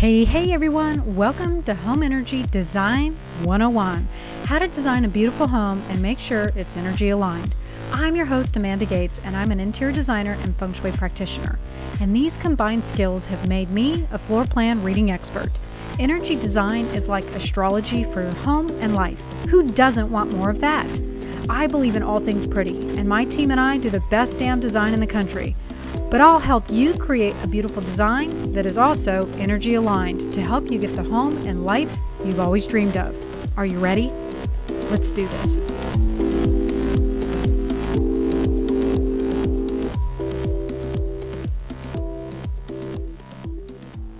Hey everyone, welcome to Home Energy Design 101, how to design a beautiful home and make sure it's energy aligned. I'm your host Amanda Gates and I'm an interior designer and feng shui practitioner, and these combined skills have made me a floor plan reading expert. Energy design is like astrology for your home and life. Who doesn't want more of that? I believe in all things pretty, and my team and I do the best damn design in the country. But I'll help you create a beautiful design that is also energy aligned to help you get the home and life you've always dreamed of. Are you ready? Let's do this.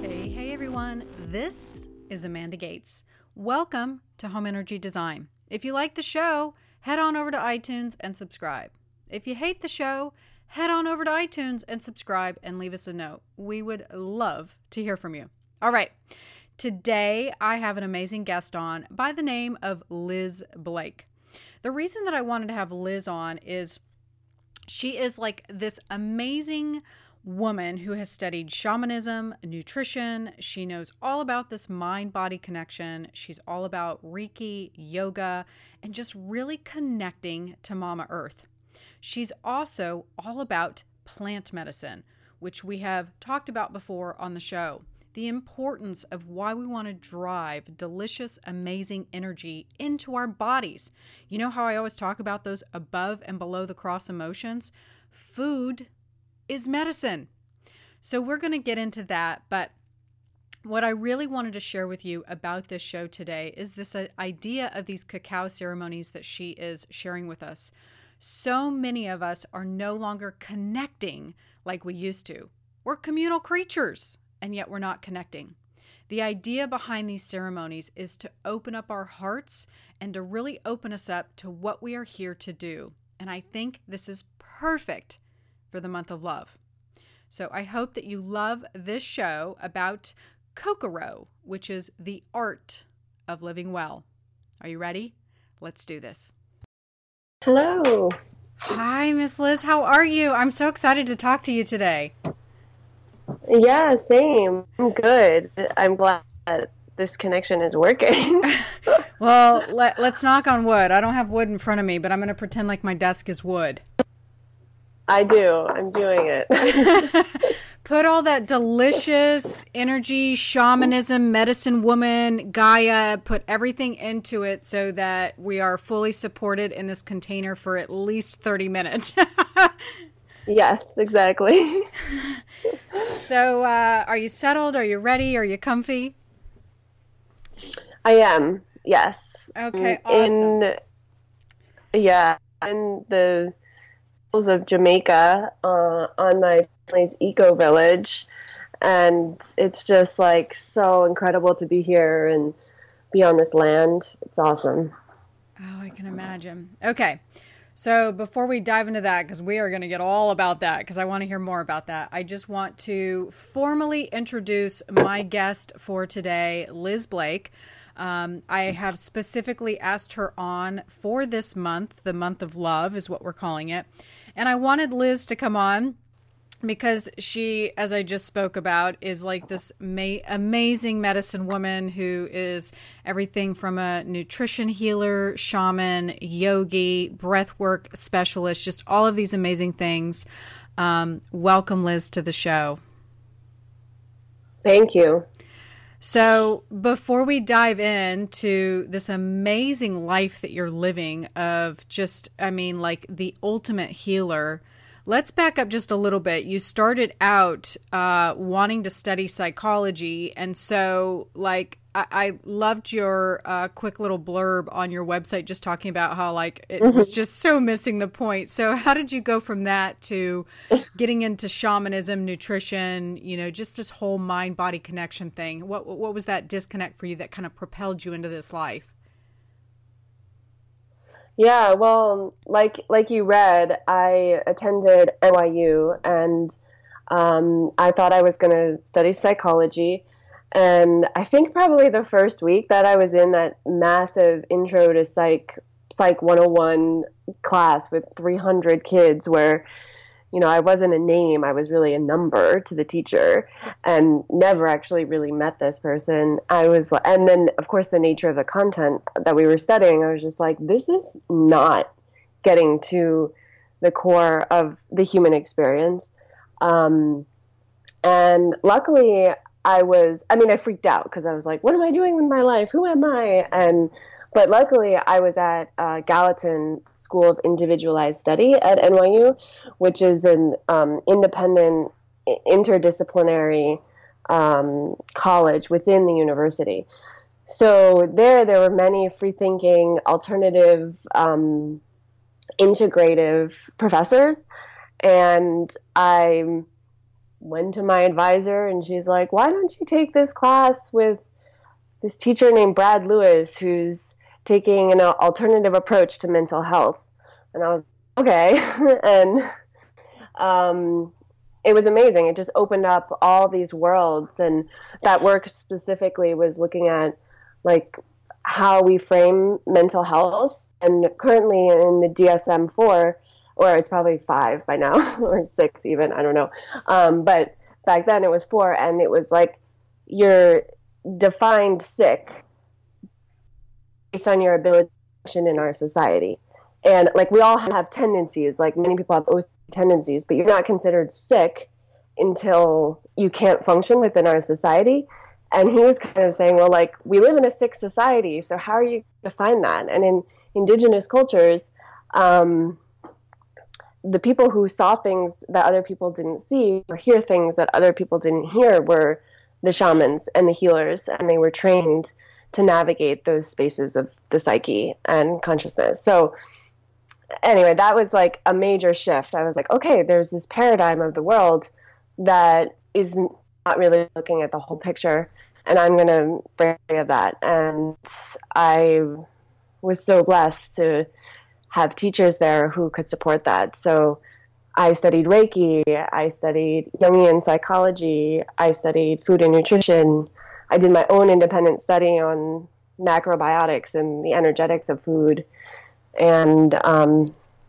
Hey everyone, this is Amanda Gates. Welcome to Home Energy Design. If you like the show, head on over to iTunes and subscribe. If you hate the show, head on over to iTunes and subscribe and leave us a note. We would love to hear from you. All right. Today, I have an amazing guest on by the name of Liz Blake. The reason that I wanted to have Liz on is she is like this amazing woman who has studied shamanism, nutrition. She knows all about this mind-body connection. She's all about Reiki, yoga, and just really connecting to Mama Earth. She's also all about plant medicine, which we have talked about before on the show. The importance of why we want to drive delicious, amazing energy into our bodies. You know how I always talk about those above and below the cross emotions? Food is medicine. So we're going to get into that, but what I really wanted to share with you about this show today is this idea of these cacao ceremonies that she is sharing with us. So many of us are no longer connecting like we used to. We're communal creatures, and yet we're not connecting. The idea behind these ceremonies is to open up our hearts and to really open us up to what we are here to do. And I think this is perfect for the month of love. So I hope that you love this show about Kokoro, which is the art of living well. Are you ready? Let's do this. Hello. Hi, Miss Liz. How are you? I'm so excited to talk to you today. Yeah, same. I'm good. I'm glad that this connection is working. Well, let's knock on wood. I don't have wood in front of me, but I'm going to pretend like my desk is wood. I do. I'm doing it. Put all that delicious energy, shamanism, medicine woman, Gaia, put everything into it so that we are fully supported in this container for at least 30 minutes. Yes, exactly. So are you settled? Are you ready? Are you comfy? I am, yes. Okay, awesome. In the hills of Jamaica on my eco village, and it's just like so incredible to be here and be on this land. It's awesome. Oh, I can imagine. Okay, so before we dive into that, because we are going to get all about that, because I want to hear more about that, I just want to formally introduce my guest for today, Liz Blake. I have specifically asked her on for this month. The month of love is what we're calling it, and I wanted Liz to come on because she, as I just spoke about, is like this amazing medicine woman who is everything from a nutrition healer, shaman, yogi, breathwork specialist, just all of these amazing things. Welcome, Liz, to the show. Thank you. So before we dive into this amazing life that you're living of just, I mean, like the ultimate healer, let's back up just a little bit. You started out wanting to study psychology, and so like I loved your quick little blurb on your website just talking about how like it was just so missing the point. So how did you go from that to getting into shamanism, nutrition, you know, just this whole mind-body connection thing? What was that disconnect for you that kind of propelled you into this life? Yeah, well, like you read, I attended NYU, and I thought I was going to study psychology. And I think probably the first week that I was in that massive intro to psych 101 class with 300 kids, where you know, I wasn't a name. I was really a number to the teacher and never actually really met this person. And then, of course, the nature of the content that we were studying, I was just like, this is not getting to the core of the human experience. And luckily I freaked out because I was like, what am I doing with my life? Who am I? But luckily, I was at Gallatin School of Individualized Study at NYU, which is an independent, interdisciplinary college within the university. So there were many free-thinking, alternative, integrative professors, and I went to my advisor, and she's like, why don't you take this class with this teacher named Brad Lewis, who's taking an alternative approach to mental health. And I was, okay. And it was amazing. It just opened up all these worlds. And that work specifically was looking at, like, how we frame mental health. And currently in the DSM-4, or it's probably 5 by now, or 6 even, I don't know. But back then it was 4, and it was like you're defined sick based on your ability in our society. And, like, we all have tendencies, like many people have OCD tendencies, but you're not considered sick until you can't function within our society. And he was kind of saying, well, like, we live in a sick society, so how are you going to define that? And in indigenous cultures, the people who saw things that other people didn't see or hear things that other people didn't hear were the shamans and the healers, and they were trained to navigate those spaces of the psyche and consciousness. So anyway, that was like a major shift. I was like, okay, there's this paradigm of the world that is not really looking at the whole picture, and I'm going to break free of that. And I was so blessed to have teachers there who could support that. So I studied Reiki, I studied Jungian psychology, I studied food and nutrition, I did my own independent study on macrobiotics and the energetics of food. And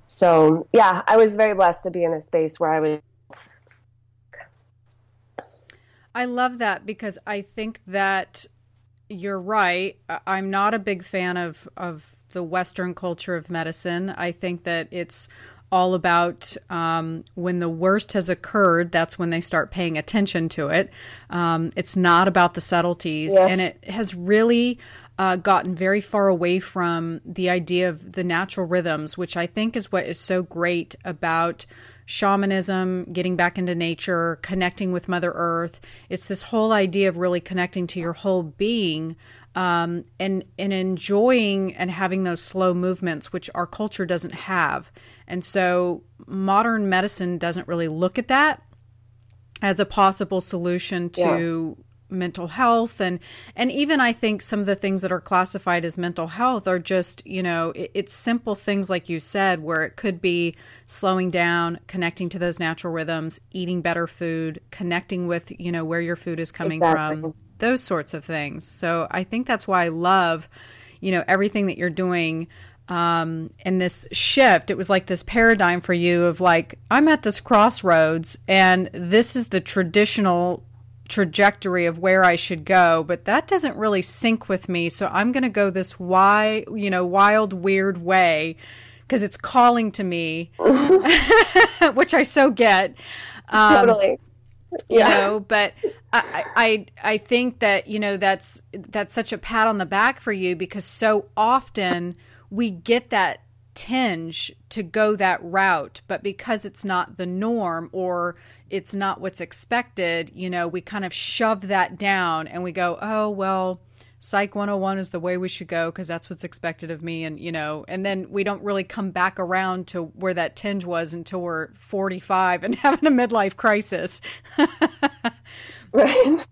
so, yeah, I was very blessed to be in a space where I was. I love that, because I think that you're right. I'm not a big fan of the Western culture of medicine. I think that it's all about when the worst has occurred, that's when they start paying attention to it. It's not about the subtleties. Yes. And it has really gotten very far away from the idea of the natural rhythms, which I think is what is so great about shamanism, getting back into nature, connecting with Mother Earth. It's this whole idea of really connecting to your whole being, and enjoying and having those slow movements, which our culture doesn't have. And so modern medicine doesn't really look at that as a possible solution to mental health. And even I think some of the things that are classified as mental health are just, you know, it's simple things like you said, where it could be slowing down, connecting to those natural rhythms, eating better food, connecting with, you know, where your food is coming from, those sorts of things. So I think that's why I love, you know, everything that you're doing. And this shift, it was like this paradigm for you of like, I'm at this crossroads and this is the traditional trajectory of where I should go, but that doesn't really sync with me. So I'm going to go this wild, weird way because it's calling to me, which I so get. Totally. Yeah. You know, but I think that, you know, that's such a pat on the back for you, because so often we get that tinge to go that route, but because it's not the norm or it's not what's expected, you know, we kind of shove that down and we go, oh, well, Psych 101 is the way we should go because that's what's expected of me. And, you know, and then we don't really come back around to where that tinge was until we're 45 and having a midlife crisis. Right.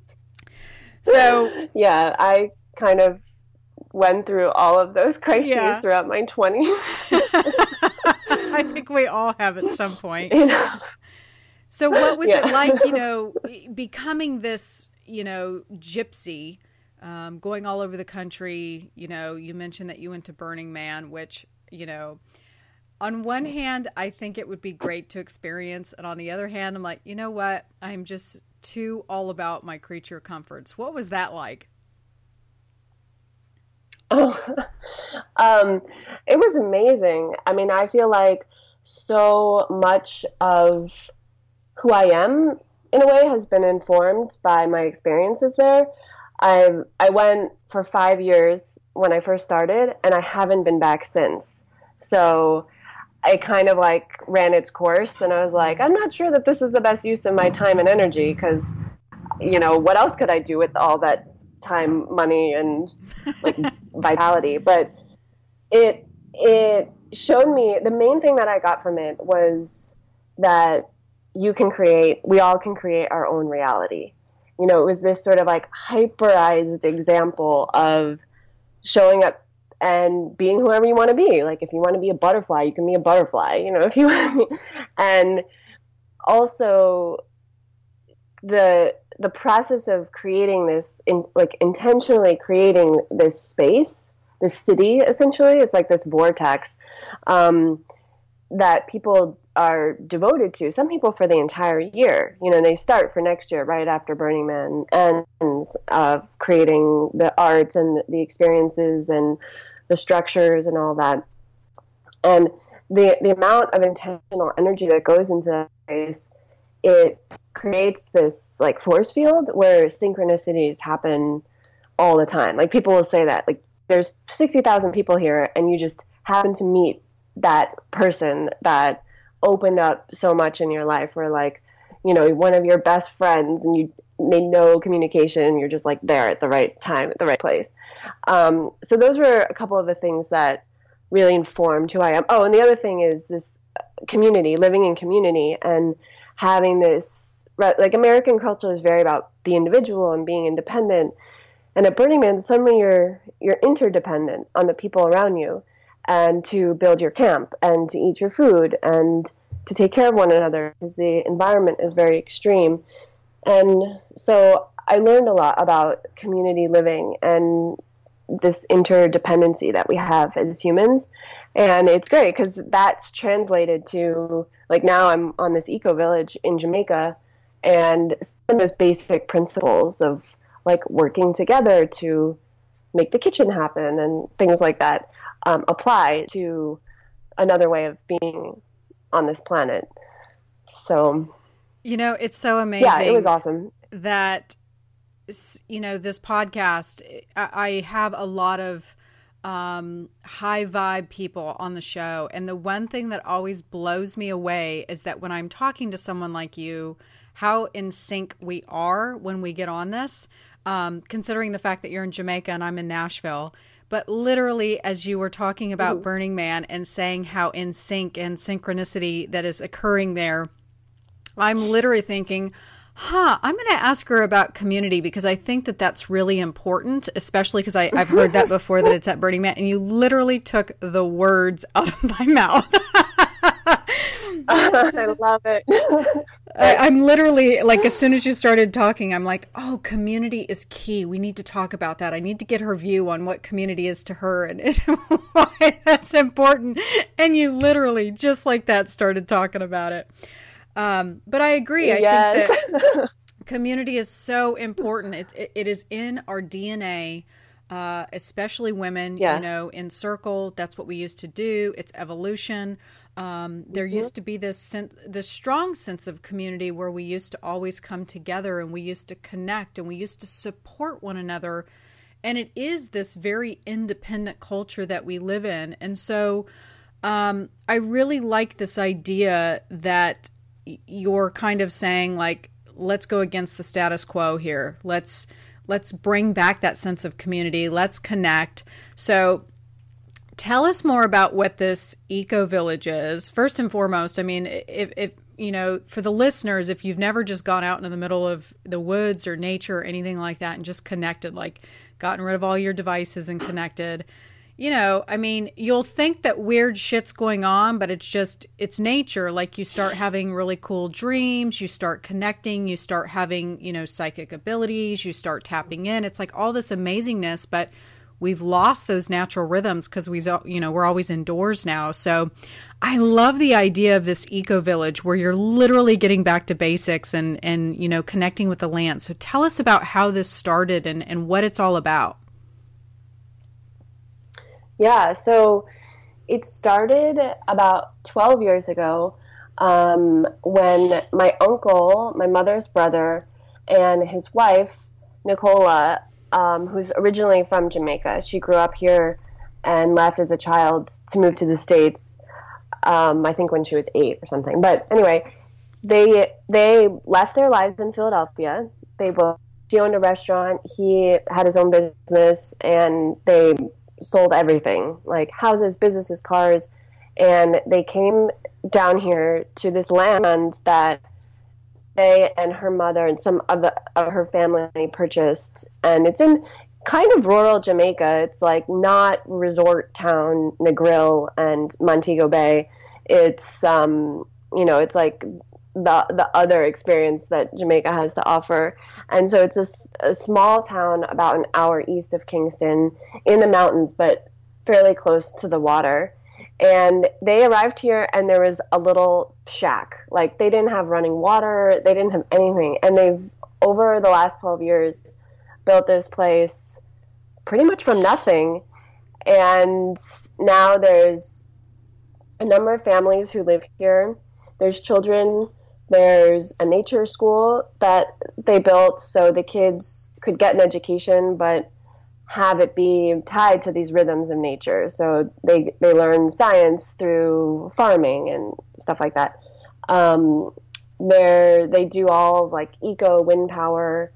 So, yeah, I kind of went through all of those crises throughout my 20s. I think we all have at some point. You know. So what was it like, you know, becoming this, you know, gypsy, going all over the country? You know, you mentioned that you went to Burning Man, which, you know, on one hand, I think it would be great to experience. And on the other hand, I'm like, you know what? I'm just too all about my creature comforts. What was that like? Oh, it was amazing. I mean, I feel like so much of who I am, in a way, has been informed by my experiences there. I went for 5 years when I first started, and I haven't been back since. So I kind of like ran its course, and I was like, I'm not sure that this is the best use of my time and energy, because, you know, what else could I do with all that time, money, and like vitality? But it showed me, the main thing that I got from it was that you can create, we all can create our own reality. You know, it was this sort of like hyperized example of showing up and being whoever you want to be. Like, if you want to be a butterfly, you can be a butterfly, you know, if you want to be. And also the process of creating this, intentionally creating this space, this city, essentially, it's like this vortex that people are devoted to, some people for the entire year. You know, they start for next year right after Burning Man ends, creating the arts and the experiences and the structures and all that. And the amount of intentional energy that goes into that space, it creates this like force field where synchronicities happen all the time. Like, people will say that, like, there's 60,000 people here, and you just happen to meet that person that opened up so much in your life, or like, you know, one of your best friends, and you made no communication, you're just like there at the right time, at the right place. So those were a couple of the things that really informed who I am. Oh, and the other thing is this community, living in community, and having this, like, American culture is very about the individual and being independent. And at Burning Man, suddenly you're interdependent on the people around you, and to build your camp, and to eat your food, and to take care of one another, because the environment is very extreme. And so I learned a lot about community living and this interdependency that we have as humans. And it's great, because that's translated to, like, now I'm on this eco-village in Jamaica, and some of those basic principles of, like, working together to make the kitchen happen and things like that, apply to another way of being on this planet. So, you know, it's so amazing. Yeah, it was awesome that, you know, this podcast, I have a lot of high vibe people on the show. And the one thing that always blows me away is that when I'm talking to someone like you, how in sync we are when we get on this, considering the fact that you're in Jamaica and I'm in Nashville. But literally, as you were talking about Burning Man and saying how in sync and synchronicity that is occurring there, I'm literally thinking, I'm going to ask her about community, because I think that that's really important, especially because I've heard that before, that it's at Burning Man. And you literally took the words out of my mouth. I love it. I'm literally, like, as soon as you started talking, I'm like, oh, community is key. We need to talk about that. I need to get her view on what community is to her and why that's important. And you literally, just like that, started talking about it. But I agree. I think that community is so important. It is in our DNA, especially women, you know, in circle. That's what we used to do. It's evolution. There used to be this strong sense of community where we used to always come together, and we used to connect, and we used to support one another. And it is this very independent culture that we live in. And so I really like this idea that you're kind of saying, like, let's go against the status quo here. Let's bring back that sense of community. Let's connect. So tell us more about what this eco village is. First and foremost, I mean, if you know, for the listeners, if you've never just gone out into the middle of the woods or nature or anything like that and just connected, like gotten rid of all your devices and connected, you know, I mean, you'll think that weird shit's going on, but it's nature. Like, you start having really cool dreams, you start connecting, you start having, you know, psychic abilities, you start tapping in. It's like all this amazingness, but We've lost those natural rhythms because we're always indoors now. So I love the idea of this eco village where you're literally getting back to basics and connecting with the land. So tell us about how this started and what it's all about. Yeah, so it started about 12 years ago when my uncle, my mother's brother, and his wife, Nicola, who's originally from Jamaica. She grew up here and left as a child to move to the States, I think when she was 8 or something. But anyway, they left their lives in Philadelphia. She owned a restaurant. He had his own business, and they sold everything, like houses, businesses, cars. And they came down here to this land that they and her mother and some of her family purchased, and it's in kind of rural Jamaica. It's like not resort town Negril and Montego Bay. It's it's like the other experience that Jamaica has to offer. And so it's a small town about an hour east of Kingston in the mountains, but fairly close to the water. And they arrived here, and there was a little shack. Like, they didn't have running water. They didn't have anything. And they've, over the last 12 years, built this place pretty much from nothing. And now there's a number of families who live here. There's children. There's a nature school that they built so the kids could get an education, but have it be tied to these rhythms of nature. So they learn science through farming and stuff like that. They do all like eco wind power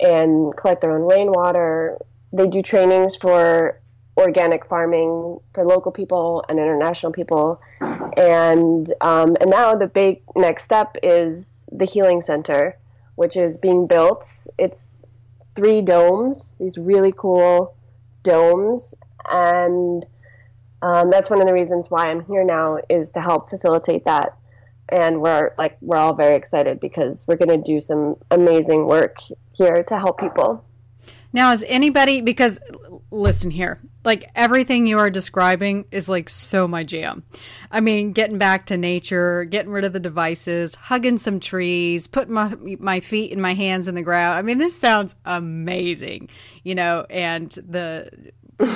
and collect their own rainwater. They do trainings for organic farming for local people and international people. And now the big next step is the healing center, which is being built. It's 3 domes, these really cool domes, and that's one of the reasons why I'm here now, is to help facilitate that. And we're all very excited because we're going to do some amazing work here to help people. Now, is anybody, because listen here, like everything you are describing is like so my jam. I mean, getting back to nature, getting rid of the devices, hugging some trees, putting my feet and my hands in the ground. I mean, this sounds amazing, and the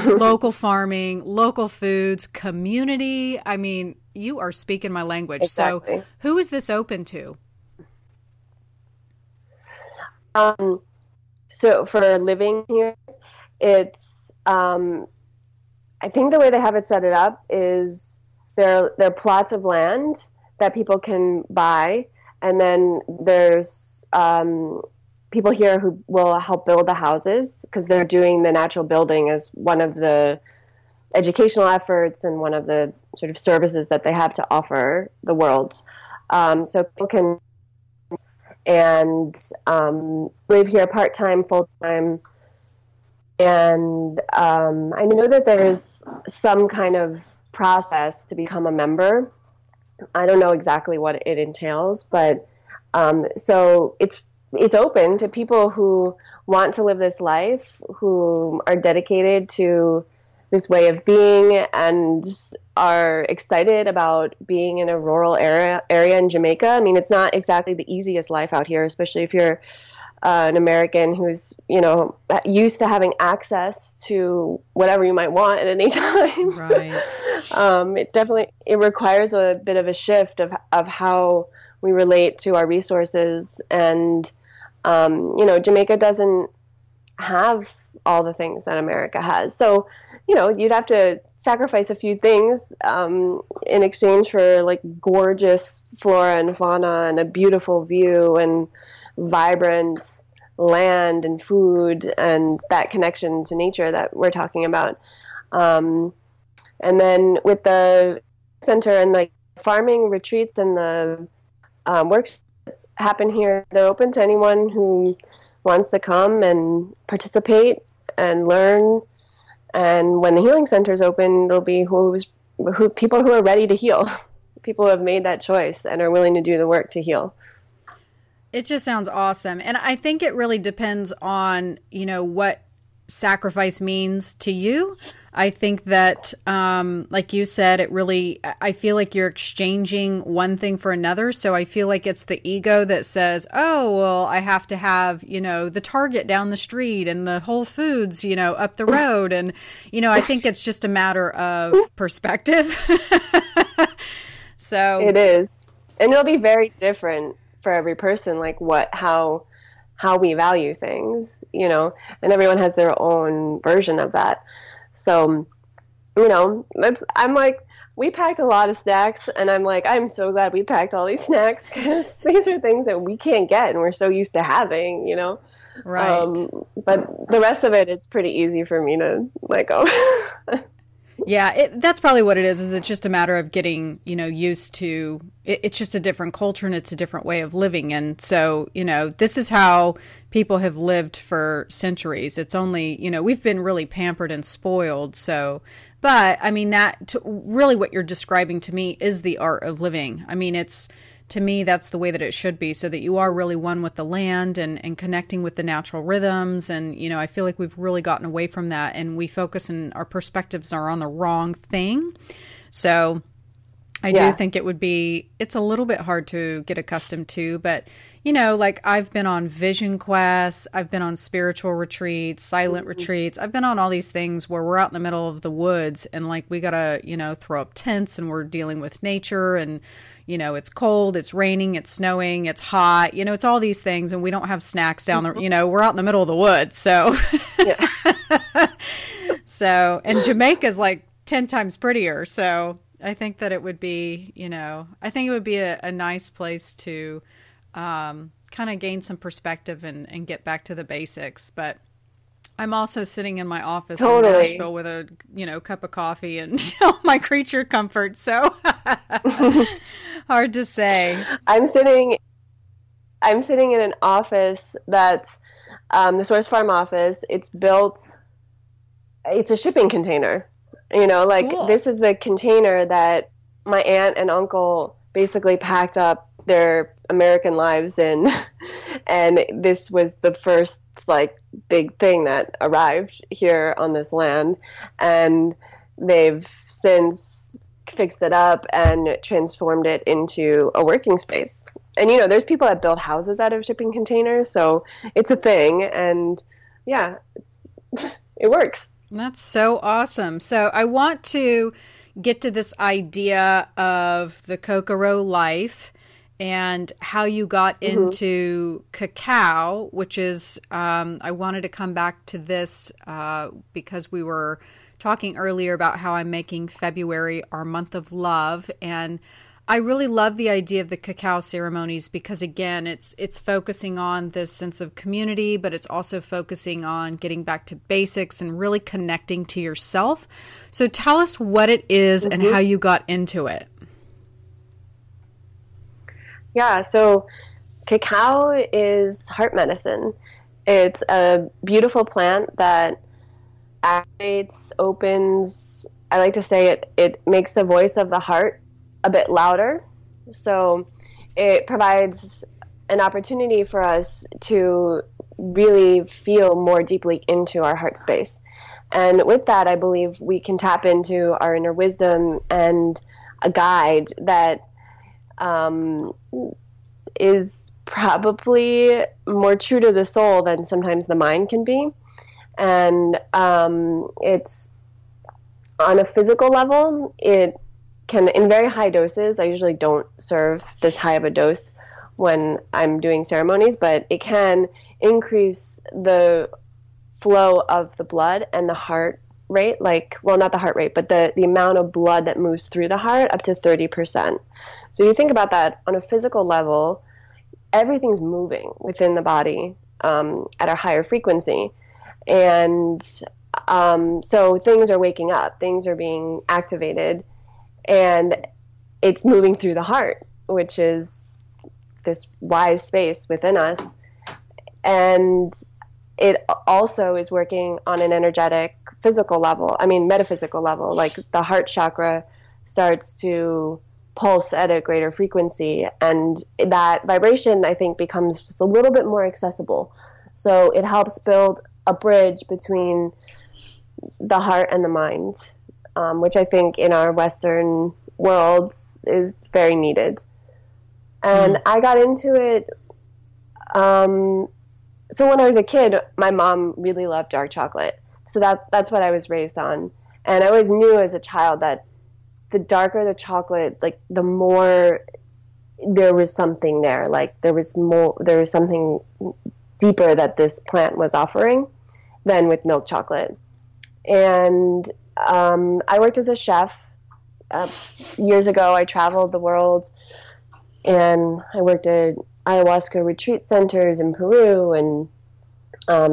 local farming, local foods, community. I mean, you are speaking my language. Exactly. So who is this open to? So for living here, it's, I think the way they have it set it up is there are plots of land that people can buy, and then there's people here who will help build the houses, because they're doing the natural building as one of the educational efforts and one of the sort of services that they have to offer the world. So people can live here part-time, full-time. And I know that there's some kind of process to become a member. I don't know exactly what it entails, but so it's open to people who want to live this life, who are dedicated to this way of being and are excited about being in a rural area in Jamaica. I mean, it's not exactly the easiest life out here, especially if you're an American who's, used to having access to whatever you might want at any time. Right. It requires a bit of a shift of how we relate to our resources. And, Jamaica doesn't have all the things that America has. So, you'd have to sacrifice a few things in exchange for like gorgeous flora and fauna and a beautiful view and vibrant land and food and that connection to nature that we're talking about. And then with the center and like farming retreats and the works that happen here, they're open to anyone who wants to come and participate and learn. And when the healing center is open, it'll be people who are ready to heal, people who have made that choice and are willing to do the work to heal. It just sounds awesome. And I think it really depends on, what sacrifice means to you. I think that, like you said, I feel like you're exchanging one thing for another. So I feel like it's the ego that says, oh, well, I have to have, the Target down the street and the Whole Foods, up the road. And, I think it's just a matter of perspective. So it is. And it'll be very different for every person, like how we value things, and everyone has their own version of that. So, I'm like, we packed a lot of snacks, and I'm like, I'm so glad we packed all these snacks, because these are things that we can't get and we're so used to having, Right. But the rest of it, it's pretty easy for me to let go. Yeah, that's probably what it is it's just a matter of getting, used to, it's just a different culture and it's a different way of living. And so, this is how people have lived for centuries. It's only, we've been really pampered and spoiled. So, but I mean, really what you're describing to me is the art of living. I mean, to me, that's the way that it should be, so that you are really one with the land and connecting with the natural rhythms. And, I feel like we've really gotten away from that, and we focus and our perspectives are on the wrong thing. So I do think it's a little bit hard to get accustomed to, but, like I've been on vision quests, I've been on spiritual retreats, silent retreats. I've been on all these things where we're out in the middle of the woods and like, we gotta, throw up tents and we're dealing with nature and, it's cold, it's raining, it's snowing, it's hot, it's all these things. And we don't have snacks down the, we're out in the middle of the woods. So, and Jamaica's like 10 times prettier. So I think that it would be, a nice place to kind of gain some perspective and get back to the basics. But I'm also sitting in my office in Nashville with a, cup of coffee and all my creature comfort. So hard to say. I'm sitting in an office that's the Source Farm office. It's a shipping container, cool. This is the container that my aunt and uncle basically packed up their American lives in. And this was the first big thing that arrived here on this land, and they've since fixed it up and transformed it into a working space. And there's people that build houses out of shipping containers, so it's a thing. And yeah, it works. That's so awesome. So I want to get to this idea of the Kokoro life and how you got into cacao, which is, I wanted to come back to this because we were talking earlier about how I'm making February our month of love. And I really love the idea of the cacao ceremonies because, again, it's focusing on this sense of community, but it's also focusing on getting back to basics and really connecting to yourself. So tell us what it is and how you got into it. Yeah, so cacao is heart medicine. It's a beautiful plant that activates, opens, I like to say it makes the voice of the heart a bit louder. So it provides an opportunity for us to really feel more deeply into our heart space. And with that, I believe we can tap into our inner wisdom and a guide that is probably more true to the soul than sometimes the mind can be. And it's on a physical level, it can, in very high doses, I usually don't serve this high of a dose when I'm doing ceremonies, but it can increase the flow of the blood and the heart rate, not the heart rate, but the amount of blood that moves through the heart up to 30%. So you think about that on a physical level, everything's moving within the body at a higher frequency. And so things are waking up, things are being activated, and it's moving through the heart, which is this wise space within us. And it also is working on an energetic metaphysical level, like the heart chakra starts to pulse at a greater frequency, and that vibration, I think, becomes just a little bit more accessible. So it helps build a bridge between the heart and the mind, which I think in our Western world is very needed. And I got into it. So when I was a kid, my mom really loved dark chocolate. So that's what I was raised on. And I always knew as a child that the darker the chocolate, like the more there was something there, like there was something deeper that this plant was offering than with milk chocolate. And I worked as a chef. Years ago, I traveled the world, and I worked at ayahuasca retreat centers in Peru and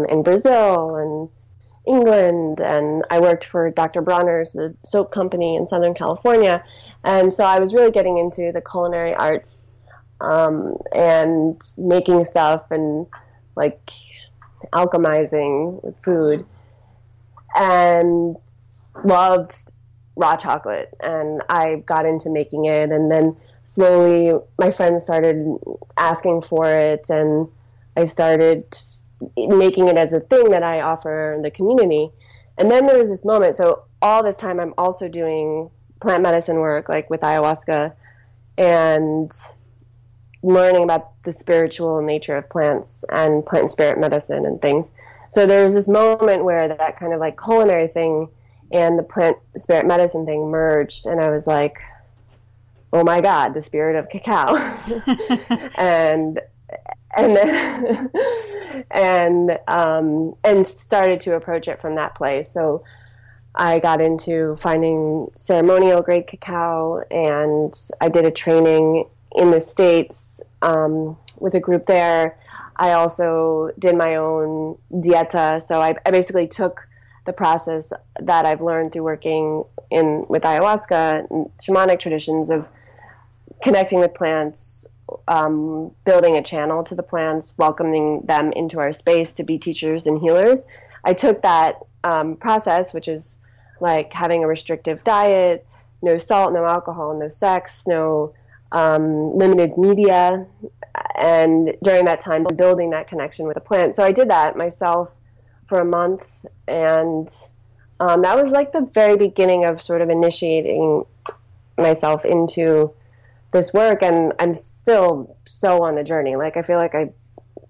in Brazil and England, and I worked for Dr. Bronner's, the soap company in Southern California. And so I was really getting into the culinary arts and making stuff and, like, alchemizing with food, and loved raw chocolate, and I got into making it. And then slowly my friends started asking for it, and I started making it as a thing that I offer in the community. And then there was this moment. So all this time I'm also doing plant medicine work, like with ayahuasca, and learning about the spiritual nature of plants and plant and spirit medicine and things. So there was this moment where that kind of like culinary thing and the plant spirit medicine thing merged, and I was like, oh my God, the spirit of cacao. and then started to approach it from that place. So I got into finding ceremonial grade cacao, and I did a training in the States with a group there. I also did my own dieta. So I basically took the process that I've learned through working with ayahuasca and shamanic traditions of connecting with plants, building a channel to the plants, welcoming them into our space to be teachers and healers. I took that process, which is like having a restrictive diet, no salt, no alcohol, no sex, no limited media, and during that time building that connection with a plant. So I did that myself for a month, and that was like the very beginning of sort of initiating myself into this work. And I'm still so on the journey. Like, I feel like I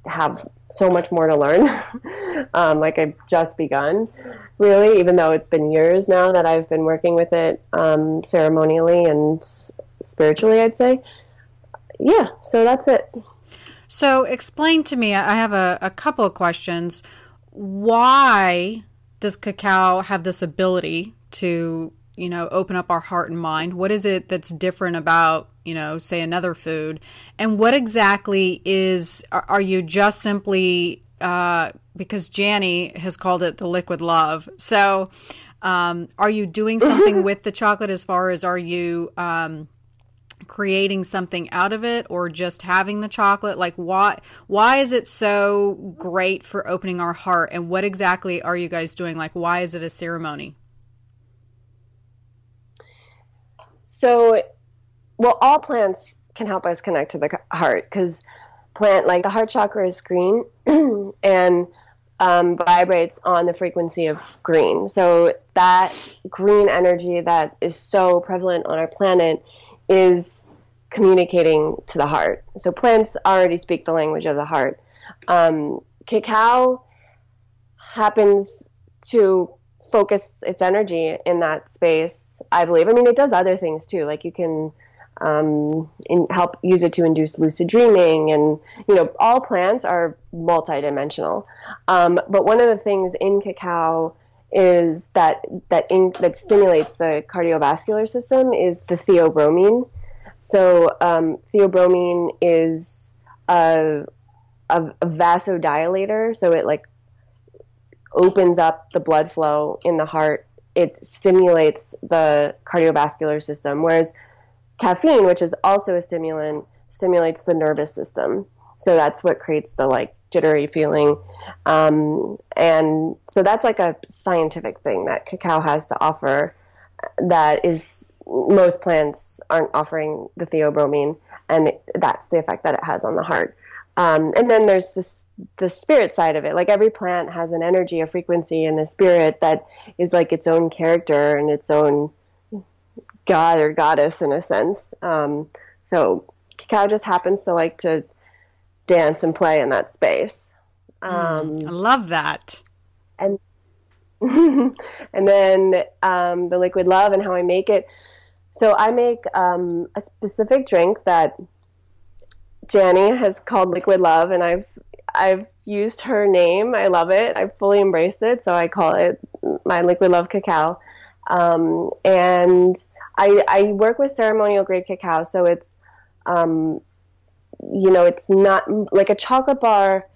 have so much more to learn. Like, I've just begun, really, even though it's been years now that I've been working with it ceremonially and spiritually, I'd say. Yeah, so that's it. So explain to me, I have a couple of questions. Why does cacao have this ability to, you know, open up our heart and mind? What is it that's different about, you know, say another food? And what exactly are you just simply, because Janie has called it the liquid love. So are you doing something with the chocolate, as far as are you creating something out of it, or just having the chocolate? Like, why is it so great for opening our heart? And what exactly are you guys doing? Like, why is it a ceremony? So, well, all plants can help us connect to the heart, because like the heart chakra is green and vibrates on the frequency of green. So that green energy that is so prevalent on our planet is communicating to the heart. So plants already speak the language of the heart. Cacao happens to focus its energy in that space, I believe. I mean, it does other things too. Like, you can help use it to induce lucid dreaming, and, you know, all plants are multidimensional. But one of the things in cacao is that stimulates the cardiovascular system is the theobromine. So theobromine is a vasodilator. So it like opens up the blood flow in the heart. It stimulates the cardiovascular system, whereas caffeine, which is also a stimulant, stimulates the nervous system. So that's what creates the like jittery feeling. And so that's like a scientific thing that cacao has to offer that is most plants aren't offering, the theobromine, and that's the effect that it has on the heart. And then there's this, the spirit side of it. Like every plant has an energy, a frequency, and a spirit that is like its own character and its own god or goddess in a sense. So cacao just happens to like to dance and play in that space. I love that. And and then the liquid love and how I make it. So I make a specific drink that Janny has called liquid love, and I've used her name. I love it. I've fully embraced it. So I call it my liquid love cacao. And I work with ceremonial grade cacao. So it's, you know, it's not like a chocolate bar.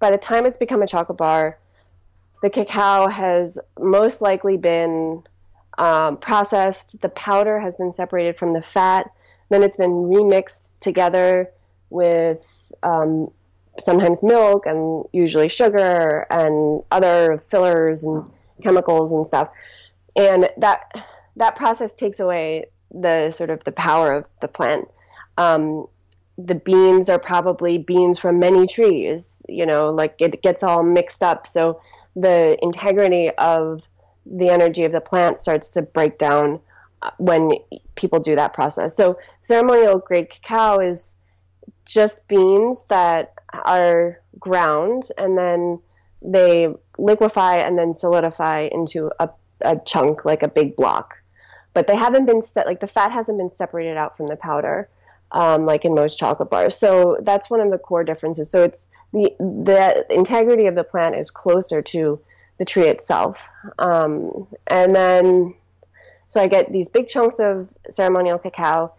By the time it's become a chocolate bar, the cacao has most likely been processed. The powder has been separated from the fat. Then it's been remixed together with sometimes milk and usually sugar and other fillers and chemicals and stuff. And that process takes away the sort of the power of the plant. The beans are probably beans from many trees, you know, like it gets all mixed up. So the integrity of the energy of the plant starts to break down when people do that process. So ceremonial grade cacao is just beans that are ground and then they liquefy and then solidify into a chunk, like a big block. But they haven't been set, like the fat hasn't been separated out from the powder, like in most chocolate bars. So that's one of the core differences. So it's the integrity of the plant is closer to the tree itself. And then, so I get these big chunks of ceremonial cacao.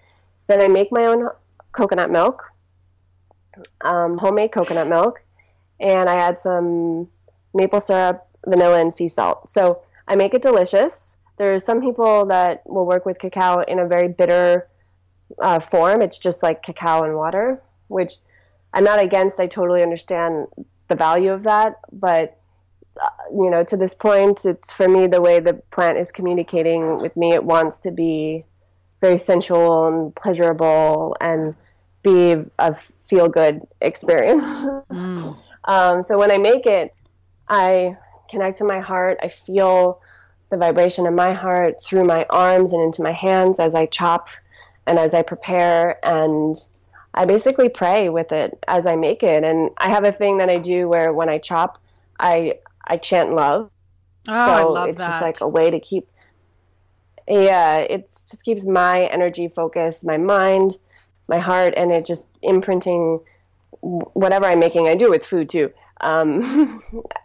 Then I make my own coconut milk, homemade coconut milk, and I add some maple syrup, vanilla, and sea salt. So I make it delicious. There are some people that will work with cacao in a very bitter form. It's just like cacao and water, which I'm not against. I totally understand the value of that. But, you know, to this point, it's for me the way the plant is communicating with me. It wants to be very sensual and pleasurable and be a feel-good experience. So when I make it, I connect to my heart. I feel the vibration in my heart through my arms and into my hands as I chop and as I prepare. And I basically pray with it as I make it. And I have a thing that I do where when I chop, I chant love. Oh, I love that. So it's just like a way to keep... Yeah, it just keeps my energy focused, my mind, my heart, and it just imprinting whatever I'm making. I do with food too,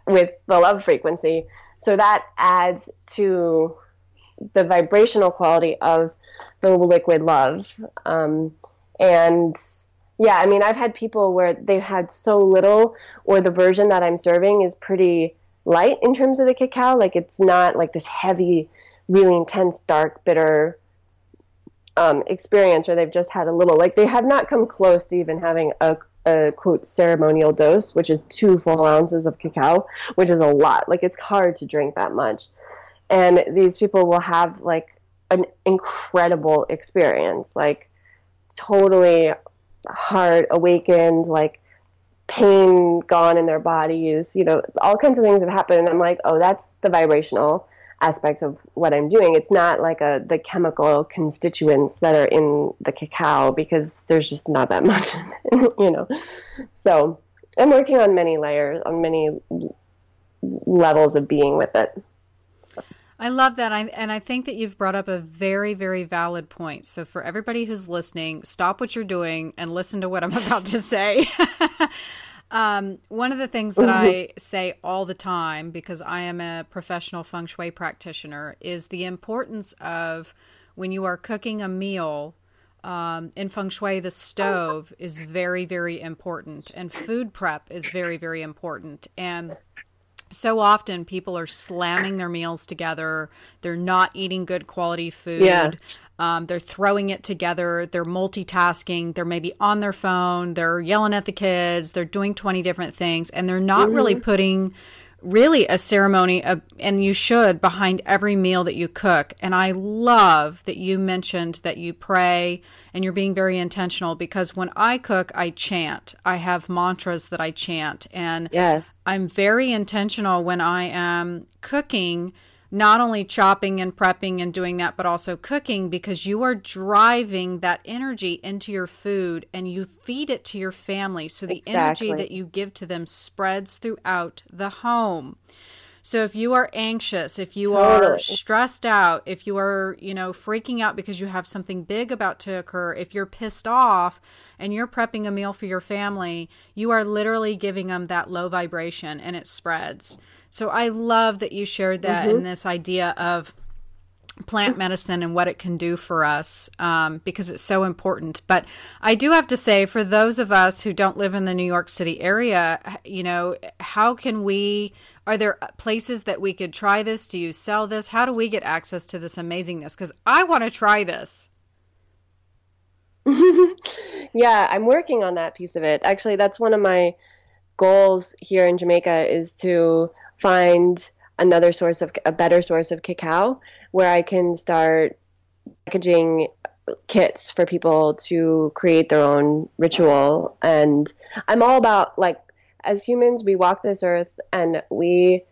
with the love frequency. So that adds to the vibrational quality of the liquid love. And yeah, I mean, I've had people where they've had so little, or the version that I'm serving is pretty light in terms of the cacao. Like it's not like this heavy, really intense, dark, bitter experience, or they've just had a little, like they have not come close to even having a quote ceremonial dose, which is 2 full ounces of cacao, which is a lot. Like it's hard to drink that much. And these people will have like an incredible experience, like totally heart awakened, like pain gone in their bodies, you know, all kinds of things have happened. And I'm like, oh, that's the vibrational aspects of what I'm doing. It's not like the chemical constituents that are in the cacao, because there's just not that much, you know. So I'm working on many layers, on many levels of being with it. I love that. And I think that you've brought up a very, very valid point. So for everybody who's listening, stop what you're doing and listen to what I'm about to say. One of the things that I say all the time, because I am a professional feng shui practitioner, is the importance of when you are cooking a meal, in feng shui, the stove is very, very important, and food prep is very, very important. And so often people are slamming their meals together. They're not eating good quality food. Yeah. They're throwing it together. They're multitasking. They're maybe on their phone. They're yelling at the kids. They're doing 20 different things, and they're not really putting really a ceremony of, and you should, behind every meal that you cook. And I love that you mentioned that you pray and you're being very intentional, because when I cook, I chant. I have mantras that I chant, and yes, I'm very intentional when I am cooking, not only chopping and prepping and doing that, but also cooking, because you are driving that energy into your food and you feed it to your family. So the exactly. energy that you give to them spreads throughout the home. So if you are anxious, if you totally. Are stressed out, if you are, you know, freaking out because you have something big about to occur, if you're pissed off and you're prepping a meal for your family, you are literally giving them that low vibration and it spreads. So I love that you shared that and this idea of plant medicine and what it can do for us, because it's so important. But I do have to say, for those of us who don't live in the New York City area, you know, how can we, are there places that we could try this? Do you sell this? How do we get access to this amazingness? Because I want to try this. Yeah, I'm working on that piece of it. Actually, that's one of my goals here in Jamaica, is to find another source of a better source of cacao where I can start packaging kits for people to create their own ritual. And I'm all about, like, as humans, we walk this earth and we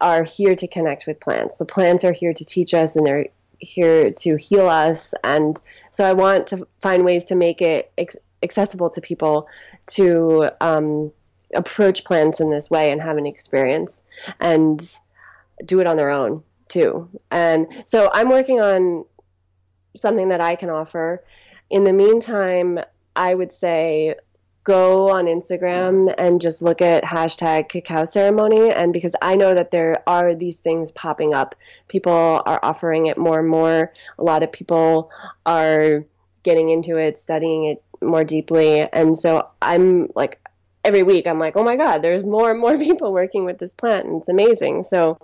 are here to connect with plants. The plants are here to teach us and they're here to heal us. And so I want to find ways to make it accessible to people to, approach plants in this way and have an experience and do it on their own too. And so I'm working on something that I can offer. In the meantime, I would say go on Instagram and just look at hashtag cacao ceremony. And because I know that there are these things popping up, people are offering it more and more. A lot of people are getting into it, studying it more deeply. And so I'm like, every week I'm like, oh my God, there's more and more people working with this plant and it's amazing. So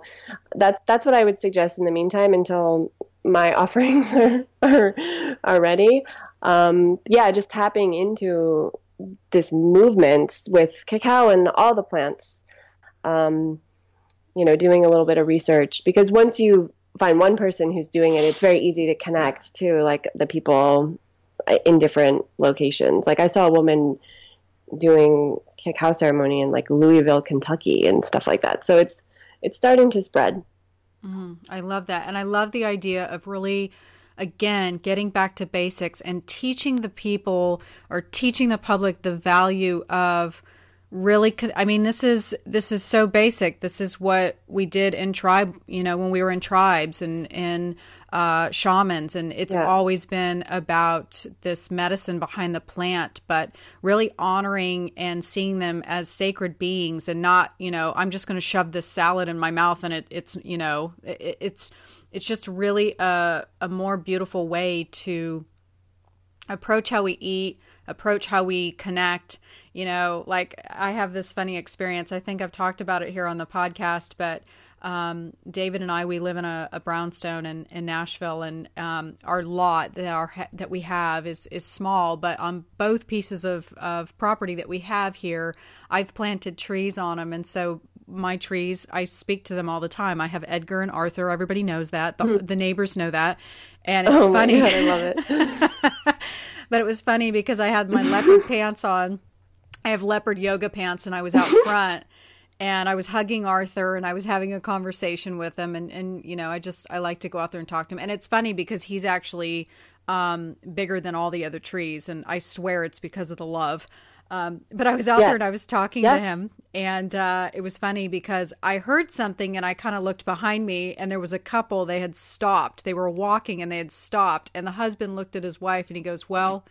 that's what I would suggest in the meantime until my offerings are ready. Just tapping into this movement with cacao and all the plants, doing a little bit of research, because once you find one person who's doing it, it's very easy to connect to like the people in different locations. Like I saw a woman doing cacao ceremony in like Louisville, Kentucky and stuff like that. So it's starting to spread. I love that. And I love the idea of really, again, getting back to basics and teaching the people or teaching the public the value of really, I mean, this is so basic. This is what we did in tribe, when we were in tribes and in shamans, and it's always been about this medicine behind the plant, but really honoring and seeing them as sacred beings and not, I'm just going to shove this salad in my mouth and it's just really a more beautiful way to approach how we eat, approach how we connect. I have this funny experience. I think I've talked about it here on the podcast, but David and I, we live in a brownstone in Nashville, and our lot that we have is small, but on both pieces of property that we have here, I've planted trees on them. And so my trees, I speak to them all the time. I have Edgar and Arthur. Everybody knows that. The neighbors know that. And it's funny. My God, I love it. But it was funny because I had my leopard pants on. I have leopard yoga pants, and I was out front. And I was hugging Arthur and I was having a conversation with him. And I like to go out there and talk to him. And it's funny because he's actually bigger than all the other trees. And I swear it's because of the love. But I was out there and I was talking to him. And it was funny because I heard something and I kind of looked behind me. And there was a couple. They had stopped. They were walking and they had stopped. And the husband looked at his wife and he goes, well,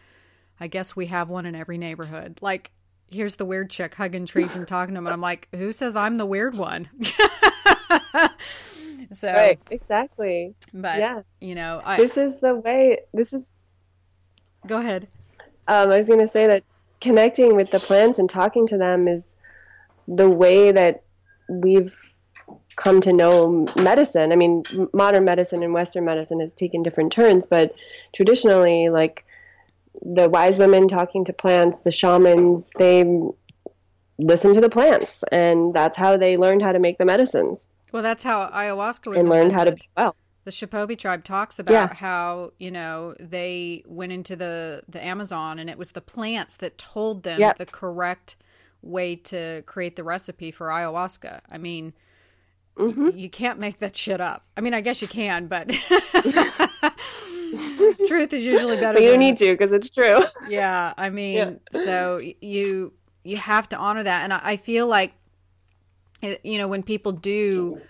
I guess we have one in every neighborhood. Like, here's the weird chick hugging trees and talking to them. And I'm like, who says I'm the weird one? So right, exactly. But this is the way. This is. Go ahead. I was going to say that connecting with the plants and talking to them is the way that we've come to know medicine. I mean, modern medicine and Western medicine has taken different turns, but traditionally, like, the wise women talking to plants, the shamans, they listened to the plants, and that's how they learned how to make the medicines. Well, that's how ayahuasca was invented. And learned how to be well. The Shipibo tribe talks about how, you know, they went into the Amazon, and it was the plants that told them the correct way to create the recipe for ayahuasca. I mean, you can't make that shit up. I mean, I guess you can, but truth is usually better. But you need to, because it's true. Yeah. I mean, so you have to honor that. And I feel like, you know, when people do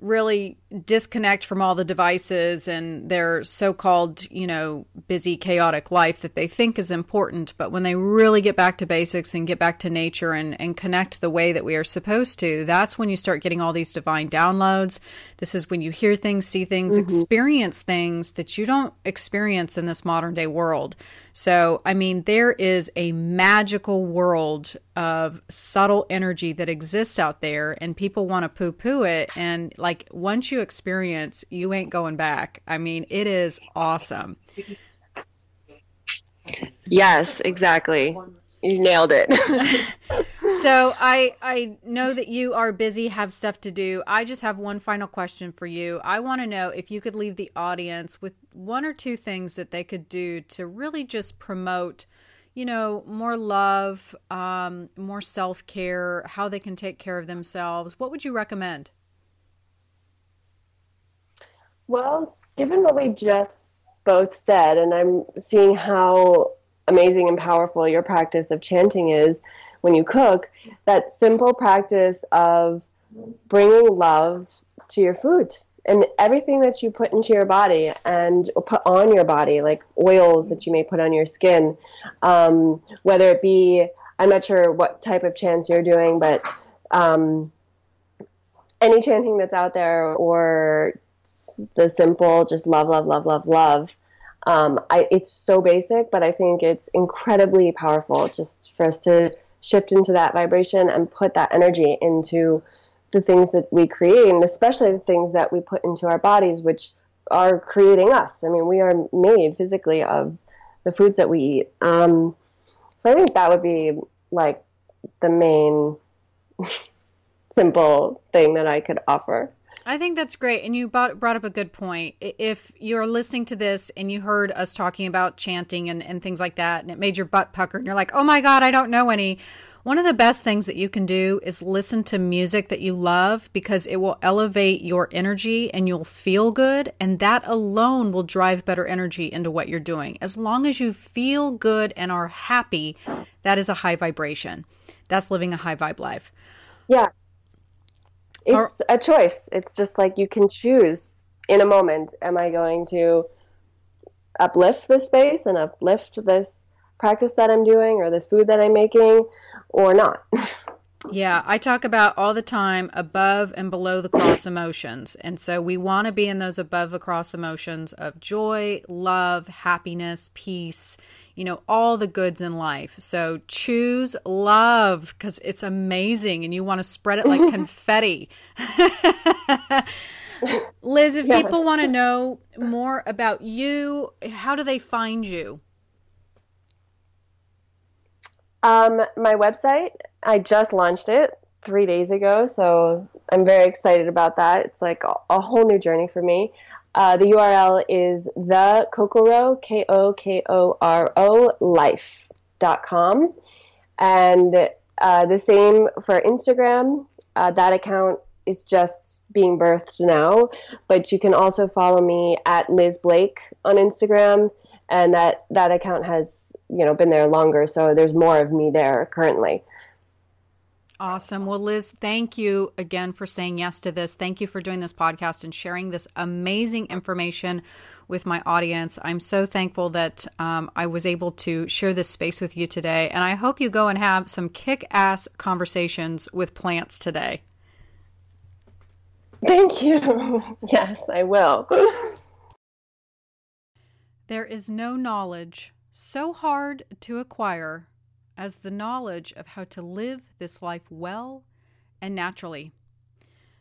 really disconnect from all the devices and their so-called, you know, busy, chaotic life that they think is important. But when they really get back to basics and get back to nature and connect the way that we are supposed to, that's when you start getting all these divine downloads. This is when you hear things, see things, experience things that you don't experience in this modern day world. So, I mean, there is a magical world of subtle energy that exists out there, and people want to poo-poo it. And like, once you experience, you ain't going back. I mean, it is awesome. Yes, exactly. You nailed it. So I know that you are busy, have stuff to do. I just have one final question for you. I want to know if you could leave the audience with one or two things that they could do to really just promote, you know, more love, more self-care, how they can take care of themselves. What would you recommend? Well, given what we just both said, and I'm seeing how amazing and powerful your practice of chanting is when you cook, that simple practice of bringing love to your food and everything that you put into your body and put on your body, like oils that you may put on your skin, whether it be, I'm not sure what type of chants you're doing, but any chanting that's out there, or the simple just love, love, love, love, love. It's so basic, but I think it's incredibly powerful just for us to shift into that vibration and put that energy into the things that we create, and especially the things that we put into our bodies, which are creating us. I mean, we are made physically of the foods that we eat. So I think that would be like the main simple thing that I could offer. I think that's great. And you brought up a good point. If you're listening to this and you heard us talking about chanting and things like that, and it made your butt pucker and you're like, oh my God, I don't know any. One of the best things that you can do is listen to music that you love, because it will elevate your energy and you'll feel good. And that alone will drive better energy into what you're doing. As long as you feel good and are happy, that is a high vibration. That's living a high vibe life. Yeah. It's a choice. It's just like you can choose in a moment. Am I going to uplift this space and uplift this practice that I'm doing or this food that I'm making or not? Yeah, I talk about all the time above and below the cross emotions. And so we want to be in those above the cross emotions of joy, love, happiness, peace, you know, all the goods in life. So choose love, because it's amazing and you want to spread it like confetti. Liz, if people want to know more about you, how do they find you? My website, I just launched it 3 days ago, so I'm very excited about that. It's like a whole new journey for me. The URL is kokoro.life.com. And the same for Instagram. That account is just being birthed now. But you can also follow me at Liz Blake on Instagram. And that account has, you know, been there longer. So there's more of me there currently. Awesome. Well, Liz, thank you again for saying yes to this. Thank you for doing this podcast and sharing this amazing information with my audience. I'm so thankful that I was able to share this space with you today. And I hope you go and have some kick-ass conversations with plants today. Thank you. Yes, I will. There is no knowledge so hard to acquire as the knowledge of how to live this life well and naturally.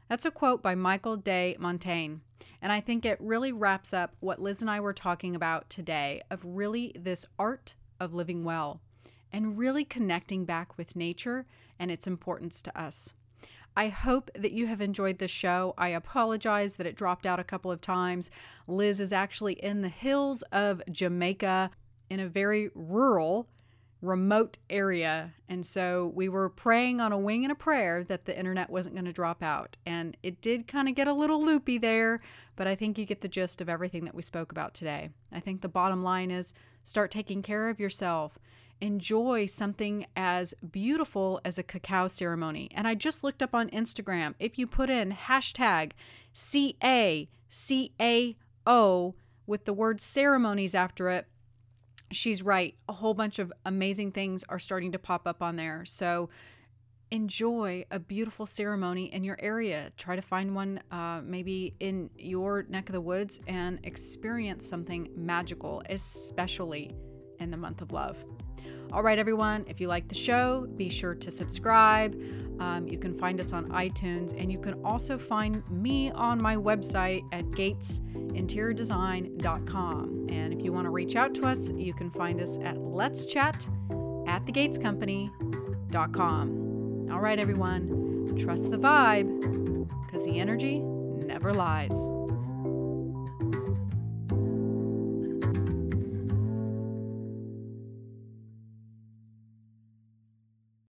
That's a quote by Michel de Montaigne, and I think it really wraps up what Liz and I were talking about today, of really this art of living well. and really connecting back with nature and its importance to us. I hope that you have enjoyed this show. I apologize that it dropped out a couple of times. Liz is actually in the hills of Jamaica in a very rural, remote area. And so we were praying on a wing and a prayer that the internet wasn't going to drop out. And it did kind of get a little loopy there, but I think you get the gist of everything that we spoke about today. I think the bottom line is start taking care of yourself. Enjoy something as beautiful as a cacao ceremony. And I just looked up on Instagram. If you put in hashtag CACAO with the word ceremonies after it, she's right. A whole bunch of amazing things are starting to pop up on there. So enjoy a beautiful ceremony in your area. Try to find one maybe in your neck of the woods and experience something magical, especially in the month of love. All right, everyone, if you like the show, be sure to subscribe. You can find us on iTunes, and you can also find me on my website at gatesinteriordesign.com. And if you want to reach out to us, you can find us at letschat@thegatescompany.com. All right, everyone, trust the vibe because the energy never lies.